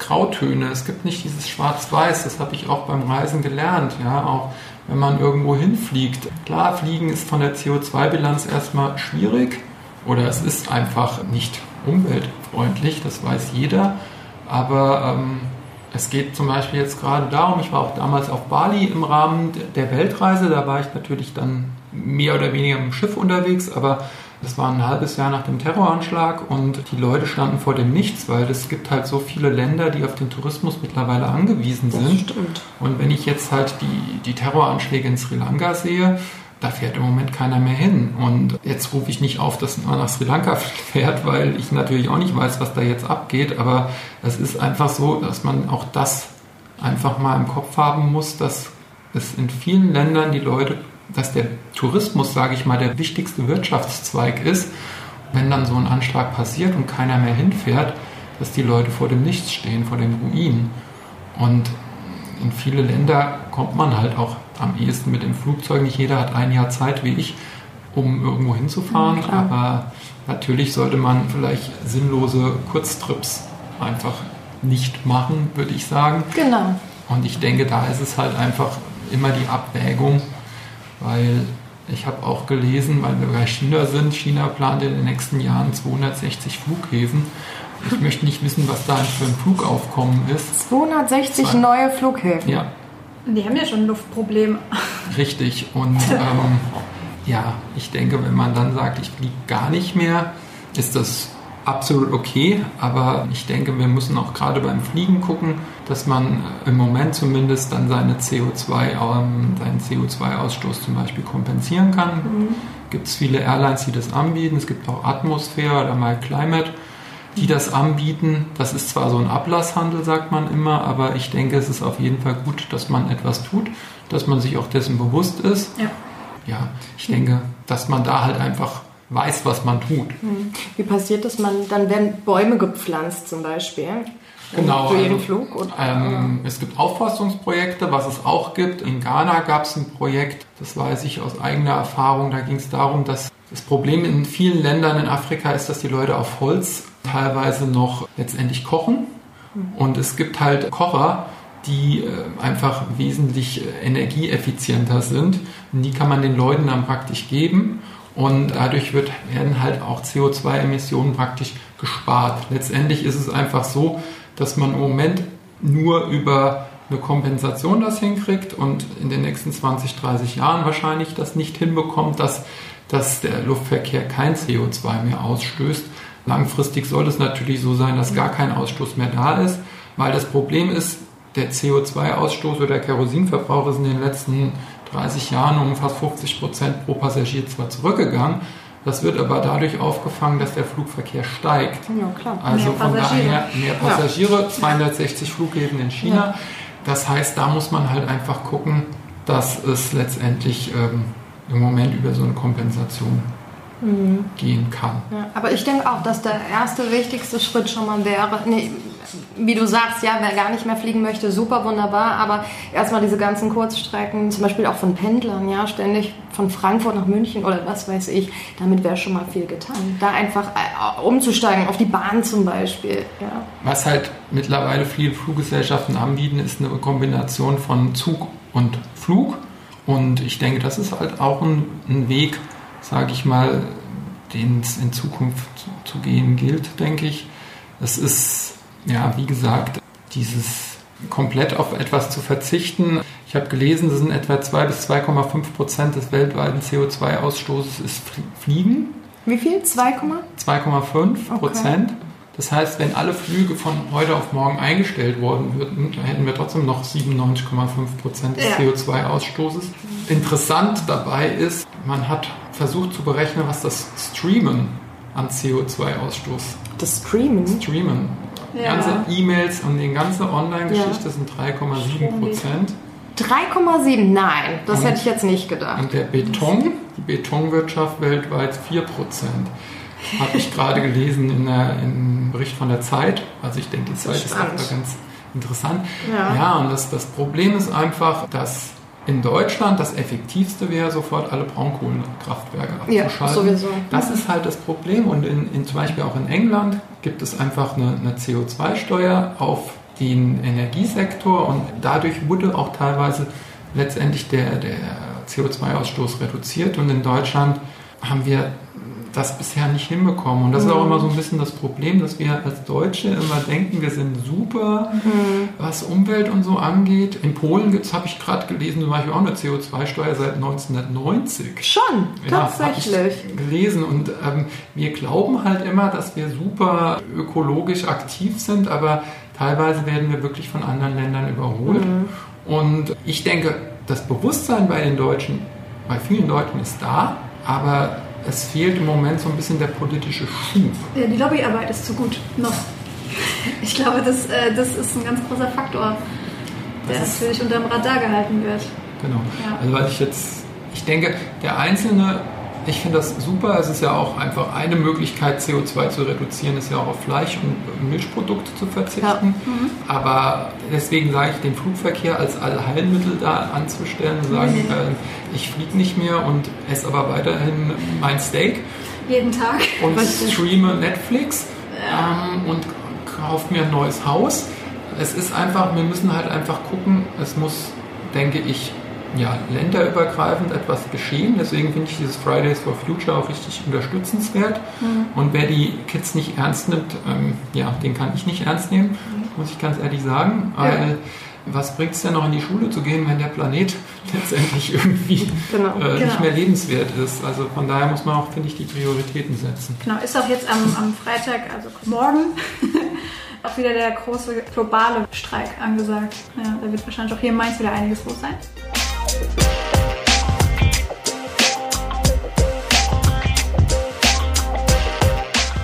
Grautöne. Es gibt nicht dieses Schwarz-Weiß. Das habe ich auch beim Reisen gelernt. Ja, auch wenn man irgendwo hinfliegt. Klar, Fliegen ist von der CO2-Bilanz erstmal schwierig oder es ist einfach nicht umweltfreundlich. Das weiß jeder. Aber es geht zum Beispiel jetzt gerade darum, ich war auch damals auf Bali im Rahmen der Weltreise, da war ich natürlich dann mehr oder weniger mit dem Schiff unterwegs, aber das war ein halbes Jahr nach dem Terroranschlag und die Leute standen vor dem Nichts, weil es gibt halt so viele Länder, die auf den Tourismus mittlerweile angewiesen sind. Das stimmt. Und wenn ich jetzt halt die Terroranschläge in Sri Lanka sehe, da fährt im Moment keiner mehr hin. Und jetzt rufe ich nicht auf, dass man nach Sri Lanka fährt, weil ich natürlich auch nicht weiß, was da jetzt abgeht. Aber es ist einfach so, dass man auch das einfach mal im Kopf haben muss, dass es in vielen Ländern dass der Tourismus, sage ich mal, der wichtigste Wirtschaftszweig ist. Wenn dann so ein Anschlag passiert und keiner mehr hinfährt, dass die Leute vor dem Nichts stehen, vor dem Ruin. Und in viele Länder kommt man halt auch am ehesten mit dem Flugzeug. Nicht jeder hat ein Jahr Zeit, wie ich, um irgendwo hinzufahren. Ja, aber natürlich sollte man vielleicht sinnlose Kurztrips einfach nicht machen, würde ich sagen. Genau. Und ich denke, da ist es halt einfach immer die Abwägung, weil ich habe auch gelesen, weil wir bei China sind, China plant in den nächsten Jahren 260 Flughäfen. Ich möchte nicht wissen, was da für ein Flugaufkommen ist. 260 neue Flughäfen? Ja. Die haben ja schon Luftprobleme. Richtig. Und ja, ich denke, wenn man dann sagt, ich fliege gar nicht mehr, ist das absolut okay. Aber ich denke, wir müssen auch gerade beim Fliegen gucken, dass man im Moment zumindest dann seinen CO2-Ausstoß zum Beispiel kompensieren kann. Mhm. Gibt es viele Airlines, die das anbieten. Es gibt auch Atmosphäre oder My Climate, die das anbieten. Das ist zwar so ein Ablasshandel, sagt man immer, aber ich denke, es ist auf jeden Fall gut, dass man etwas tut, dass man sich auch dessen bewusst ist. Ja, ja, ich denke, dass man da halt einfach weiß, was man tut. Wie passiert das? Dann werden Bäume gepflanzt zum Beispiel? Genau. Für jeden Flug? Oder? Es gibt Aufforstungsprojekte, was es auch gibt. In Ghana gab es ein Projekt, das weiß ich aus eigener Erfahrung, da ging es darum, dass das Problem in vielen Ländern in Afrika ist, dass die Leute auf Holz teilweise noch letztendlich kochen. Und es gibt halt Kocher, die einfach wesentlich energieeffizienter sind. Und die kann man den Leuten dann praktisch geben. Und dadurch werden halt auch CO2-Emissionen praktisch gespart. Letztendlich ist es einfach so, dass man im Moment nur über eine Kompensation das hinkriegt und in den nächsten 20, 30 Jahren wahrscheinlich das nicht hinbekommt, dass der Luftverkehr kein CO2 mehr ausstößt. Langfristig soll es natürlich so sein, dass gar kein Ausstoß mehr da ist, weil das Problem ist, der CO2-Ausstoß oder der Kerosinverbrauch ist in den letzten 30 Jahren um fast 50% pro Passagier zwar zurückgegangen, das wird aber dadurch aufgefangen, dass der Flugverkehr steigt. Ja, klar. Also mehr von daher mehr Passagiere, ja. 260 Flughäfen in China. Ja. Das heißt, da muss man halt einfach gucken, dass es letztendlich im Moment über so eine Kompensation gehen kann. Ja, aber ich denke auch, dass der erste wichtigste Schritt schon mal wäre, wie du sagst, ja, wer gar nicht mehr fliegen möchte, super, wunderbar, aber erstmal diese ganzen Kurzstrecken, zum Beispiel auch von Pendlern, ja, ständig von Frankfurt nach München oder was weiß ich, damit wäre schon mal viel getan. Da einfach umzusteigen, auf die Bahn zum Beispiel. Ja. Was halt mittlerweile viele Fluggesellschaften anbieten, ist eine Kombination von Zug und Flug und ich denke, das ist halt auch ein Weg, sage ich mal, den es in Zukunft zu gehen gilt, denke ich. Es ist, ja, wie gesagt, dieses komplett auf etwas zu verzichten. Ich habe gelesen, das sind etwa 2 bis 2,5% des weltweiten CO2-Ausstoßes ist Fliegen. Wie viel? 2,5%. Okay. Das heißt, wenn alle Flüge von heute auf morgen eingestellt worden würden, hätten wir trotzdem noch 97,5% des CO2-Ausstoßes. Interessant dabei ist, man hat versucht zu berechnen, was das Streamen an CO2-Ausstoß. Das Streamen. Ja. Ganze E-Mails und die ganze Online-Geschichte sind 3,7%. 3,7? Nein, das hätte ich jetzt nicht gedacht. Und die Betonwirtschaft weltweit 4%. Habe ich gerade gelesen in einem Bericht von der Zeit. Also ich denke, die Zeit ist einfach ganz interessant. Ja, und das Problem ist einfach, dass in Deutschland das Effektivste wäre, sofort alle Braunkohlenkraftwerke abzuschalten. Ja, sowieso. Das ist halt das Problem. Und zum Beispiel auch in England gibt es einfach eine CO2-Steuer auf den Energiesektor. Und dadurch wurde auch teilweise letztendlich der CO2-Ausstoß reduziert. Und in Deutschland haben wir das bisher nicht hinbekommen. Und das ist auch immer so ein bisschen das Problem, dass wir als Deutsche immer denken, wir sind super, was Umwelt und so angeht. In Polen gibt es, habe ich gerade gelesen, zum Beispiel auch eine CO2-Steuer seit 1990. Schon? Ja, tatsächlich. Habe ich gelesen. Und wir glauben halt immer, dass wir super ökologisch aktiv sind, aber teilweise werden wir wirklich von anderen Ländern überholt. Und ich denke, das Bewusstsein bei vielen Deutschen ist da, aber es fehlt im Moment so ein bisschen der politische Schub. Ja, die Lobbyarbeit ist zu gut. Noch. Ich glaube, das ist ein ganz großer Faktor, der natürlich unterm Radar gehalten wird. Genau. Ja. Also ich denke, der Einzelne, ich finde das super. Es ist ja auch einfach eine Möglichkeit, CO2 zu reduzieren, ist ja auch auf Fleisch und Milchprodukte zu verzichten. Ja. Aber deswegen sage ich, den Flugverkehr als Allheilmittel da anzustellen und sagen, ich fliege nicht mehr und esse aber weiterhin mein Steak. Jeden Tag. Und streame Netflix und kaufe mir ein neues Haus. Es ist einfach, wir müssen halt einfach gucken, es muss, denke ich, länderübergreifend etwas geschehen. Deswegen finde ich dieses Fridays for Future auch richtig unterstützenswert. Und wer die Kids nicht ernst nimmt, den kann ich nicht ernst nehmen, muss ich ganz ehrlich sagen. Weil was bringt es denn noch in die Schule zu gehen, wenn der Planet letztendlich irgendwie nicht mehr lebenswert ist? Also von daher muss man auch, finde ich, die Prioritäten setzen. Genau, ist auch jetzt am Freitag, also morgen, auch wieder der große globale Streik angesagt. Ja, da wird wahrscheinlich auch hier in Mainz wieder einiges los sein.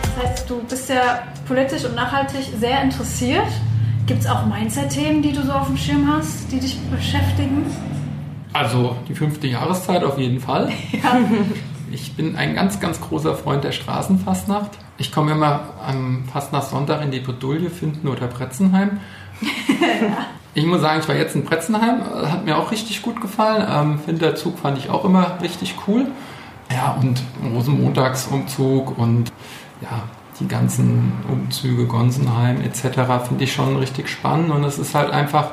Das heißt, du bist ja politisch und nachhaltig sehr interessiert. Gibt es auch Mindset-Themen, die du so auf dem Schirm hast, die dich beschäftigen? Also die 5. Jahreszeit auf jeden Fall. Ja. Ich bin ein ganz, ganz großer Freund der Straßenfastnacht. Ich komme immer am Fastnachtssonntag in die Podulie, Finden oder Bretzenheim. Ja. Ich muss sagen, ich war jetzt in Bretzenheim, hat mir auch richtig gut gefallen. Winterzug fand ich auch immer richtig cool. Ja, und Rosenmontagsumzug und die ganzen Umzüge, Gonsenheim etc. finde ich schon richtig spannend. Und es ist halt einfach,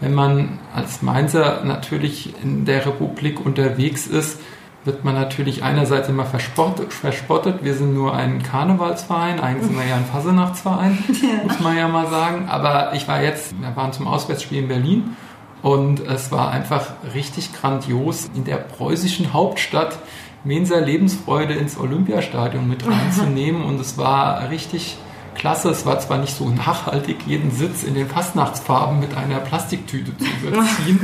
wenn man als Mainzer natürlich in der Republik unterwegs ist, wird man natürlich einerseits immer verspottet. Wir sind nur ein Karnevalsverein, eigentlich sind wir ja ein Fasernachtsverein, muss man ja mal sagen. Aber wir waren zum Auswärtsspiel in Berlin und es war einfach richtig grandios, in der preußischen Hauptstadt Mainzer Lebensfreude ins Olympiastadion mit reinzunehmen. Und es war richtig klasse. Es war zwar nicht so nachhaltig, jeden Sitz in den Fastnachtsfarben mit einer Plastiktüte zu überziehen,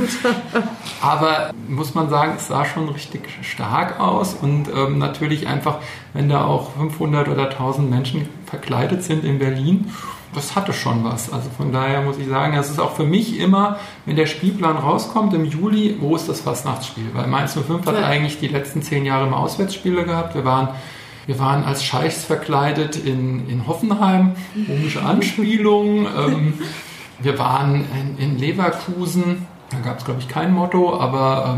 aber muss man sagen, es sah schon richtig stark aus. Und natürlich einfach, wenn da auch 500 oder 1000 Menschen verkleidet sind in Berlin, das hatte schon was. Also von daher muss ich sagen, das ist auch für mich immer, wenn der Spielplan rauskommt im Juli, wo ist das Fastnachtsspiel? Weil Mainz 05 hat eigentlich die letzten 10 Jahre immer Auswärtsspiele gehabt. Wir waren als Scheichs verkleidet in Hoffenheim, komische Anspielung. Wir waren in Leverkusen, da gab es, glaube ich, kein Motto, aber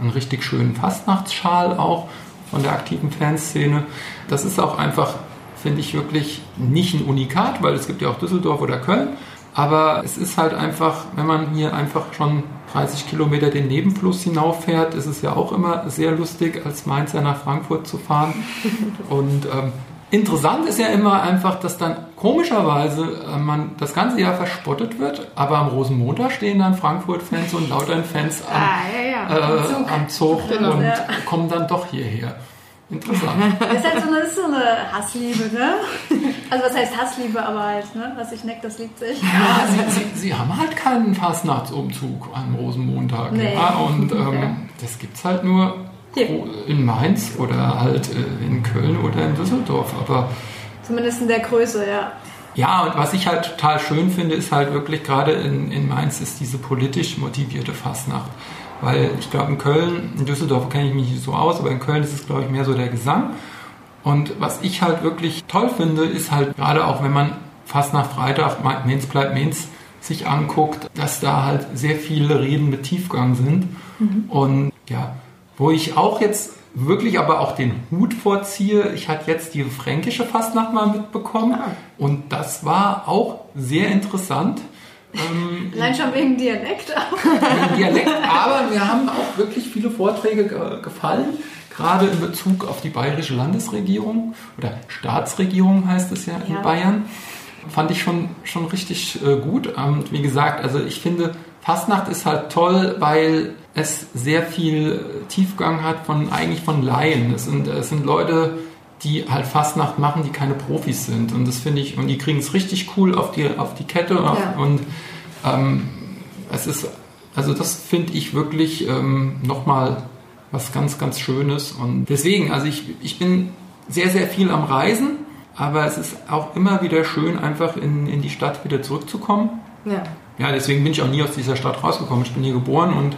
einen richtig schönen Fastnachtsschal auch von der aktiven Fanszene. Das ist auch einfach, finde ich, wirklich nicht ein Unikat, weil es gibt ja auch Düsseldorf oder Köln. Aber es ist halt einfach, wenn man hier einfach schon 30 Kilometer den Nebenfluss hinauffährt, ist es ja auch immer sehr lustig, als Mainzer nach Frankfurt zu fahren. Und Interessant ist ja immer einfach, dass dann komischerweise man das ganze Jahr verspottet wird, aber am Rosenmontag stehen dann Frankfurt-Fans und Lautern-Fans am Zug und kommen dann doch hierher. Interessant. Das ist halt so eine Hassliebe, ne? Also was heißt Hassliebe, aber halt, ne? Was sich neckt, das liebt sich. Ja, sie haben halt keinen Fastnachtsumzug am Rosenmontag. Nee. Ja? Und das gibt's halt nur in Mainz oder halt in Köln oder in Düsseldorf. Aber zumindest in der Größe, ja. Ja, und was ich halt total schön finde, ist halt wirklich gerade in Mainz ist diese politisch motivierte Fastnacht. Weil ich glaube in Köln, in Düsseldorf kenne ich mich nicht so aus, aber in Köln ist es, glaube ich, mehr so der Gesang. Und was ich halt wirklich toll finde, ist halt gerade auch, wenn man Fastnacht Freitag, Mainz bleibt Mainz, sich anguckt, dass da halt sehr viele Reden mit Tiefgang sind. Mhm. Und ja, wo ich auch jetzt wirklich aber auch den Hut vorziehe, ich hatte jetzt die fränkische Fastnacht mal mitbekommen und das war auch sehr interessant. Allein schon wegen Dialekt auch. Wegen Dialekt, aber wir haben auch wirklich viele Vorträge gefallen, gerade in Bezug auf die bayerische Landesregierung oder Staatsregierung heißt es ja in Bayern. Fand ich schon richtig gut. Und wie gesagt, also ich finde, Fastnacht ist halt toll, weil es sehr viel Tiefgang hat eigentlich von Laien. Es sind Leute, die halt Fastnacht machen, die keine Profis sind. Und das finde ich, und die kriegen es richtig cool auf die Kette. Ja. Und es ist, also das finde ich wirklich nochmal was ganz, ganz Schönes. Und deswegen, also ich bin sehr, sehr viel am Reisen, aber es ist auch immer wieder schön, einfach in die Stadt wieder zurückzukommen. Ja. Ja, deswegen bin ich auch nie aus dieser Stadt rausgekommen. Ich bin hier geboren und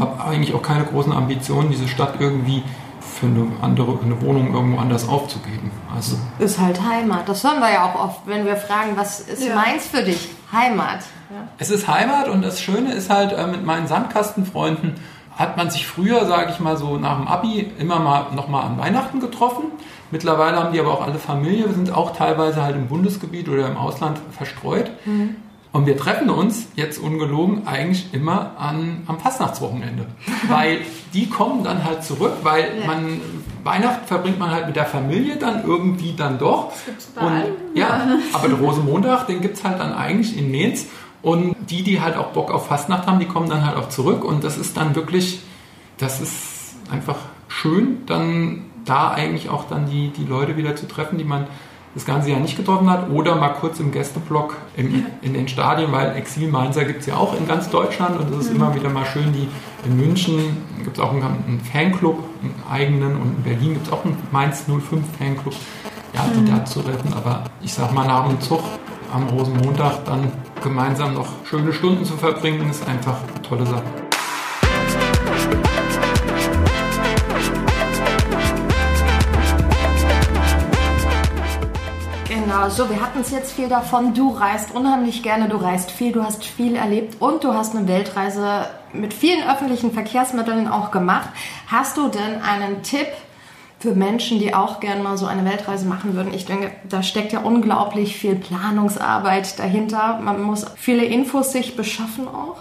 habe eigentlich auch keine großen Ambitionen, diese Stadt irgendwie für eine Wohnung irgendwo anders aufzugeben. Also ist halt Heimat. Das hören wir ja auch oft, wenn wir fragen, was ist Mainz für dich? Heimat. Ja. Es ist Heimat und das Schöne ist halt, mit meinen Sandkastenfreunden hat man sich früher, sage ich mal so, nach dem Abi immer mal nochmal an Weihnachten getroffen. Mittlerweile haben die aber auch alle Familie. Wir sind auch teilweise halt im Bundesgebiet oder im Ausland verstreut. Mhm. Und wir treffen uns jetzt ungelogen eigentlich immer am Fastnachtswochenende. Weil die kommen dann halt zurück, weil man Weihnachten verbringt man halt mit der Familie dann irgendwie dann doch. Das gibt's bei allen. Ja, aber den Rosenmontag, den gibt's halt dann eigentlich in Mainz. Und die halt auch Bock auf Fastnacht haben, die kommen dann halt auch zurück. Und das ist dann wirklich, das ist einfach schön, dann da eigentlich auch dann die Leute wieder zu treffen, die man das ganze Jahr nicht getroffen hat, oder mal kurz im Gästeblock in den Stadien, weil Exil-Mainzer gibt es ja auch in ganz Deutschland und das ist immer wieder mal schön, die in München gibt es auch einen Fanclub, einen eigenen, und in Berlin gibt es auch einen Mainz 05 Fanclub, die da zu retten, aber ich sag mal, nach dem Zug am Rosenmontag dann gemeinsam noch schöne Stunden zu verbringen, ist einfach eine tolle Sache. Genau, so, wir hatten es jetzt viel davon. Du reist unheimlich gerne, du reist viel, du hast viel erlebt und du hast eine Weltreise mit vielen öffentlichen Verkehrsmitteln auch gemacht. Hast du denn einen Tipp für Menschen, die auch gerne mal so eine Weltreise machen würden? Ich denke, da steckt ja unglaublich viel Planungsarbeit dahinter. Man muss viele Infos sich beschaffen auch.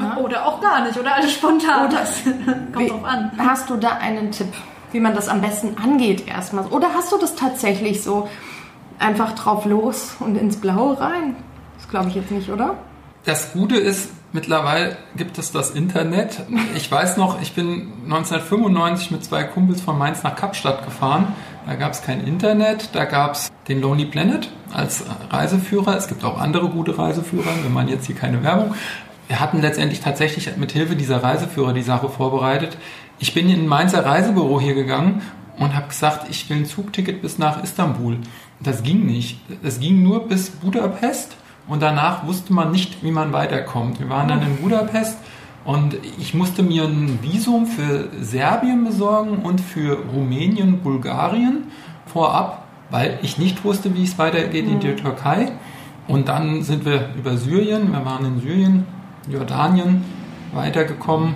Ja? Oder auch gar nicht, oder alles spontan. Das kommt drauf an. Hast du da einen Tipp, wie man das am besten angeht erstmal? Oder hast du das tatsächlich so... Einfach drauf los und ins Blaue rein. Das glaube ich jetzt nicht, oder? Das Gute ist, mittlerweile gibt es das Internet. Ich weiß noch, ich bin 1995 mit zwei Kumpels von Mainz nach Kapstadt gefahren. Da gab es kein Internet, da gab es den Lonely Planet als Reiseführer. Es gibt auch andere gute Reiseführer, wir machen jetzt hier keine Werbung. Wir hatten letztendlich tatsächlich mit Hilfe dieser Reiseführer die Sache vorbereitet. Ich bin in ein Mainzer Reisebüro hier gegangen und habe gesagt, ich will ein Zugticket bis nach Istanbul. Das ging nicht. Es ging nur bis Budapest und danach wusste man nicht, wie man weiterkommt. Wir waren dann in Budapest und ich musste mir ein Visum für Serbien besorgen und für Rumänien, Bulgarien vorab, weil ich nicht wusste, wie es weitergeht in der Türkei. Und dann sind wir über Syrien, wir waren in Syrien, Jordanien weitergekommen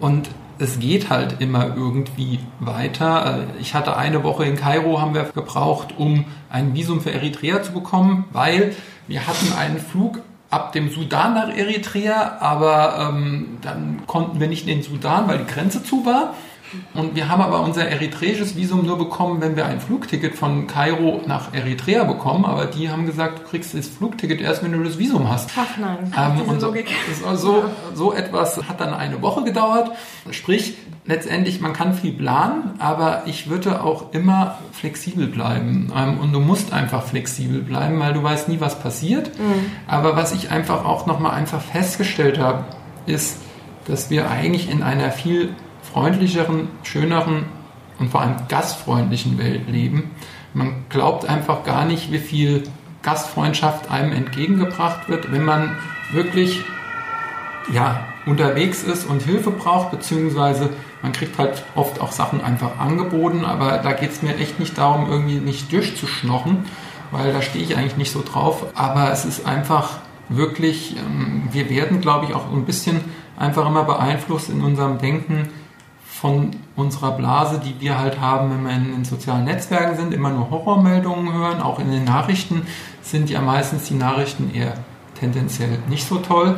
und es geht halt immer irgendwie weiter. Ich hatte eine Woche in Kairo, haben wir gebraucht, um ein Visum für Eritrea zu bekommen, weil wir hatten einen Flug ab dem Sudan nach Eritrea, aber dann konnten wir nicht in den Sudan, weil die Grenze zu war. Und wir haben aber unser eritreisches Visum nur bekommen, wenn wir ein Flugticket von Kairo nach Eritrea bekommen. Aber die haben gesagt, du kriegst das Flugticket erst, wenn du das Visum hast. Ach nein, und so etwas hat dann eine Woche gedauert. Sprich, letztendlich, man kann viel planen, aber ich würde auch immer flexibel bleiben. Und du musst einfach flexibel bleiben, weil du weißt nie, was passiert. Mhm. Aber was ich einfach auch nochmal einfach festgestellt habe, ist, dass wir eigentlich in einer viel freundlicheren, schöneren und vor allem gastfreundlichen Welt leben. Man glaubt einfach gar nicht, wie viel Gastfreundschaft einem entgegengebracht wird, wenn man wirklich unterwegs ist und Hilfe braucht, beziehungsweise man kriegt halt oft auch Sachen einfach angeboten, aber da geht es mir echt nicht darum, irgendwie nicht durchzuschnochen, weil da stehe ich eigentlich nicht so drauf. Aber es ist einfach wirklich, wir werden, glaube ich, auch ein bisschen einfach immer beeinflusst in unserem Denken von unserer Blase, die wir halt haben, wenn wir in den sozialen Netzwerken sind, immer nur Horrormeldungen hören. Auch in den Nachrichten sind ja meistens die Nachrichten eher tendenziell nicht so toll.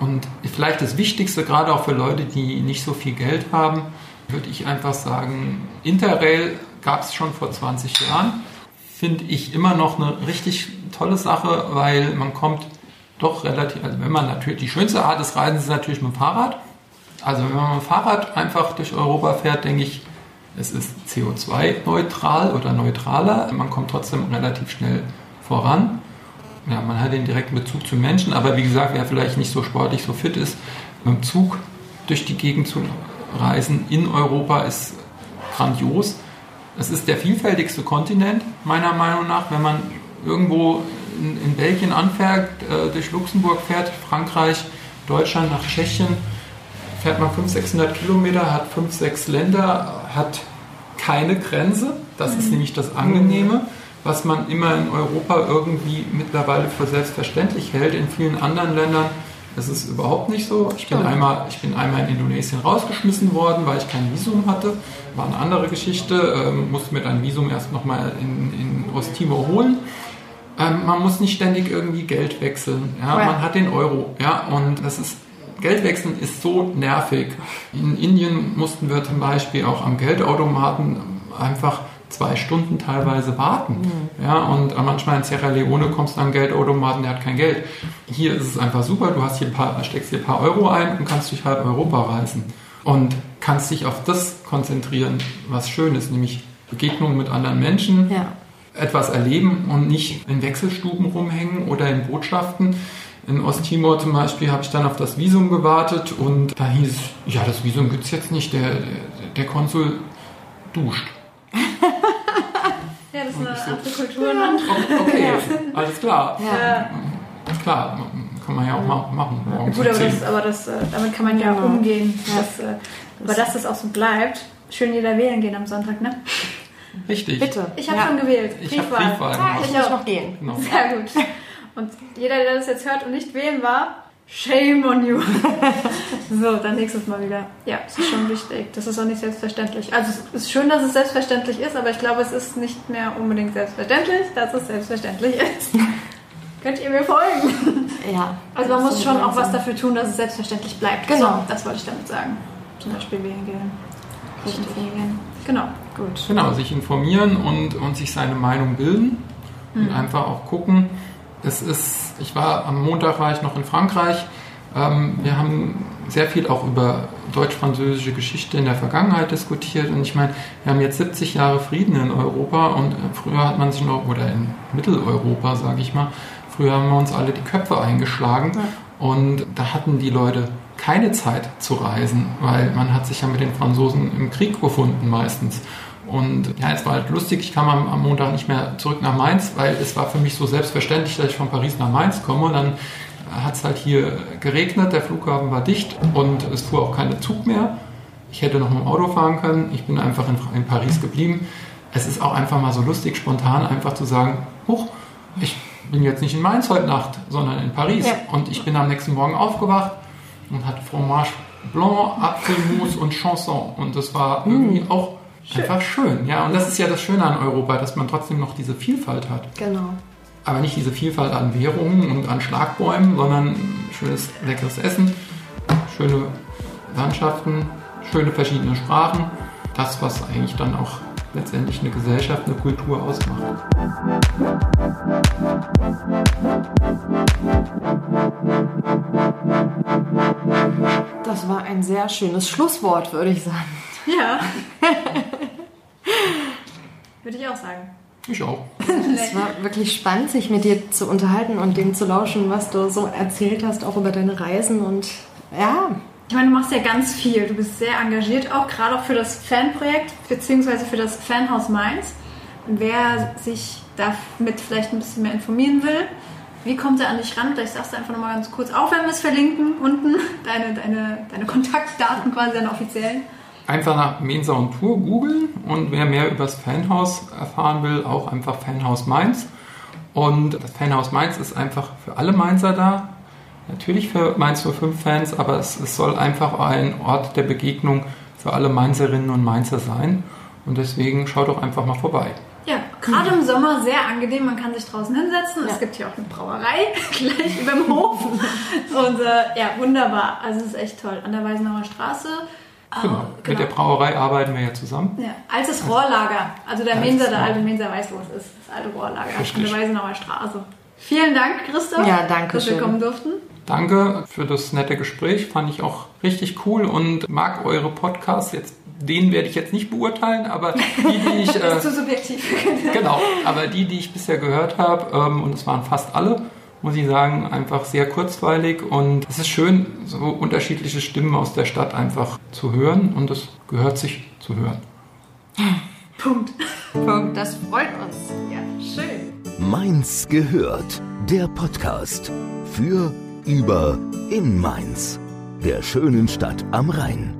Und vielleicht das Wichtigste, gerade auch für Leute, die nicht so viel Geld haben, würde ich einfach sagen, Interrail gab es schon vor 20 Jahren. Finde ich immer noch eine richtig tolle Sache, weil man kommt doch relativ, also wenn man natürlich, die schönste Art des Reisens ist natürlich mit dem Fahrrad. Also wenn man mit dem Fahrrad einfach durch Europa fährt, denke ich, es ist CO2-neutral oder neutraler. Man kommt trotzdem relativ schnell voran. Ja, man hat den direkten Bezug zu Menschen, aber wie gesagt, wer vielleicht nicht so sportlich, so fit ist, mit dem Zug durch die Gegend zu reisen in Europa ist grandios. Es ist der vielfältigste Kontinent, meiner Meinung nach. Wenn man irgendwo in Belgien anfährt, durch Luxemburg fährt, Frankreich, Deutschland, nach Tschechien, fährt man 500-600 Kilometer, hat 5-6 Länder, hat keine Grenze. Das ist nämlich das Angenehme, was man immer in Europa irgendwie mittlerweile für selbstverständlich hält. In vielen anderen Ländern ist es überhaupt nicht so. Ich bin einmal in Indonesien rausgeschmissen worden, weil ich kein Visum hatte. War eine andere Geschichte. Musste mir dann Visum erst nochmal in Osttimor holen. Man muss nicht ständig irgendwie Geld wechseln. Ja, man hat den Euro. Ja, und das ist, Geld wechseln ist so nervig. In Indien mussten wir zum Beispiel auch am Geldautomaten einfach 2 Stunden teilweise warten. Ja, und manchmal in Sierra Leone kommst du an einen Geldautomaten, der hat kein Geld. Hier ist es einfach super, du hast hier steckst hier ein paar Euro ein und kannst durch halb Europa reisen. Und kannst dich auf das konzentrieren, was schön ist, nämlich Begegnungen mit anderen Menschen, etwas erleben und nicht in Wechselstuben rumhängen oder in Botschaften. In Osttimor zum Beispiel habe ich dann auf das Visum gewartet und da hieß es, ja, das Visum gibt es jetzt nicht, der Konsul duscht. Ja, das ist eine andere Kultur. Okay, alles klar. Ja. Klar, kann man ja auch machen. Gut, damit kann man ja auch umgehen. Aber dass das auch so bleibt, schön jeder wählen gehen am Sonntag, ne? Richtig. Bitte. Ich habe schon gewählt. Briefwahl. Ich muss noch gehen. Genau. Sehr gut. Und jeder, der das jetzt hört und nicht wählen war, shame on you. So, dann nächstes Mal wieder. Ja, das ist schon wichtig. Das ist auch nicht selbstverständlich. Also es ist schön, dass es selbstverständlich ist, aber ich glaube, es ist nicht mehr unbedingt selbstverständlich, dass es selbstverständlich ist. Könnt ihr mir folgen? Ja. Also man muss schon auch was dafür tun, dass es selbstverständlich bleibt. Genau. So, das wollte ich damit sagen. Zum Beispiel wählen gehen. Richtig. Genau. Gut. Genau, sich informieren und sich seine Meinung bilden. Und einfach auch gucken. Am Montag war ich noch in Frankreich. Wir haben sehr viel auch über deutsch-französische Geschichte in der Vergangenheit diskutiert. Und ich meine, wir haben jetzt 70 Jahre Frieden in Europa und früher hat man sich noch, oder in Mitteleuropa, sage ich mal, früher haben wir uns alle die Köpfe eingeschlagen. Ja. Und da hatten die Leute keine Zeit zu reisen, weil man hat sich ja mit den Franzosen im Krieg gefunden meistens. Und ja, es war halt lustig, ich kam am Montag nicht mehr zurück nach Mainz, weil es war für mich so selbstverständlich, dass ich von Paris nach Mainz komme. Und dann hat es halt hier geregnet, der Flughafen war dicht und es fuhr auch kein Zug mehr. Ich hätte noch mit dem Auto fahren können, ich bin einfach in Paris geblieben. Es ist auch einfach mal so lustig, spontan einfach zu sagen, huch, ich bin jetzt nicht in Mainz heute Nacht, sondern in Paris. Ja. Und ich bin am nächsten Morgen aufgewacht und hatte Fromage Blanc, Apfelmus und Chanson. Und das war irgendwie auch einfach schön, ja. Und das ist ja das Schöne an Europa, dass man trotzdem noch diese Vielfalt hat. Genau. Aber nicht diese Vielfalt an Währungen und an Schlagbäumen, sondern schönes, leckeres Essen, schöne Landschaften, schöne verschiedene Sprachen. Das, was eigentlich dann auch letztendlich eine Gesellschaft, eine Kultur ausmacht. Das war ein sehr schönes Schlusswort, würde ich sagen. Ja. Würde ich auch sagen. Ich auch. Es war wirklich spannend, sich mit dir zu unterhalten und dem zu lauschen, was du so erzählt hast, auch über deine Reisen und ja. Ich meine, du machst ja ganz viel. Du bist sehr engagiert auch, gerade auch für das Fanprojekt, beziehungsweise für das Fanhaus Mainz. Und wer sich damit vielleicht ein bisschen mehr informieren will, wie kommt er an dich ran? Vielleicht sagst du einfach nochmal ganz kurz, auch wenn wir es verlinken, unten deine Kontaktdaten quasi, deine offiziellen. Einfach nach Mainzer und Tour googeln und wer mehr über das Fanhaus erfahren will, auch einfach Fanhaus Mainz. Und das Fanhaus Mainz ist einfach für alle Mainzer da, natürlich für Mainz 05 Fans, aber es soll einfach ein Ort der Begegnung für alle Mainzerinnen und Mainzer sein. Und deswegen schaut doch einfach mal vorbei. Ja, gerade im Sommer sehr angenehm, man kann sich draußen hinsetzen. Ja. Es gibt hier auch eine Brauerei, gleich über dem Hof. Und ja, wunderbar, also es ist echt toll. An der Weisenauer Straße. Genau. Mit der Brauerei arbeiten wir ja zusammen. Ja. Altes Rohrlager, also der alte Mainzer weiß, wo es ist. Das alte Rohrlager an der Weisenauer Straße. Vielen Dank, Christoph, ja, dass wir kommen durften. Danke für das nette Gespräch, fand ich auch richtig cool und mag eure Podcasts. Den werde ich jetzt nicht beurteilen, aber die ich... das ist zu subjektiv. Genau, aber die ich bisher gehört habe, und es waren fast alle, muss ich sagen, einfach sehr kurzweilig und es ist schön, so unterschiedliche Stimmen aus der Stadt einfach zu hören und es gehört sich zu hören. Punkt. Punkt, das freut uns. Ja, schön. Mainz gehört, der Podcast für, über, in Mainz, der schönen Stadt am Rhein.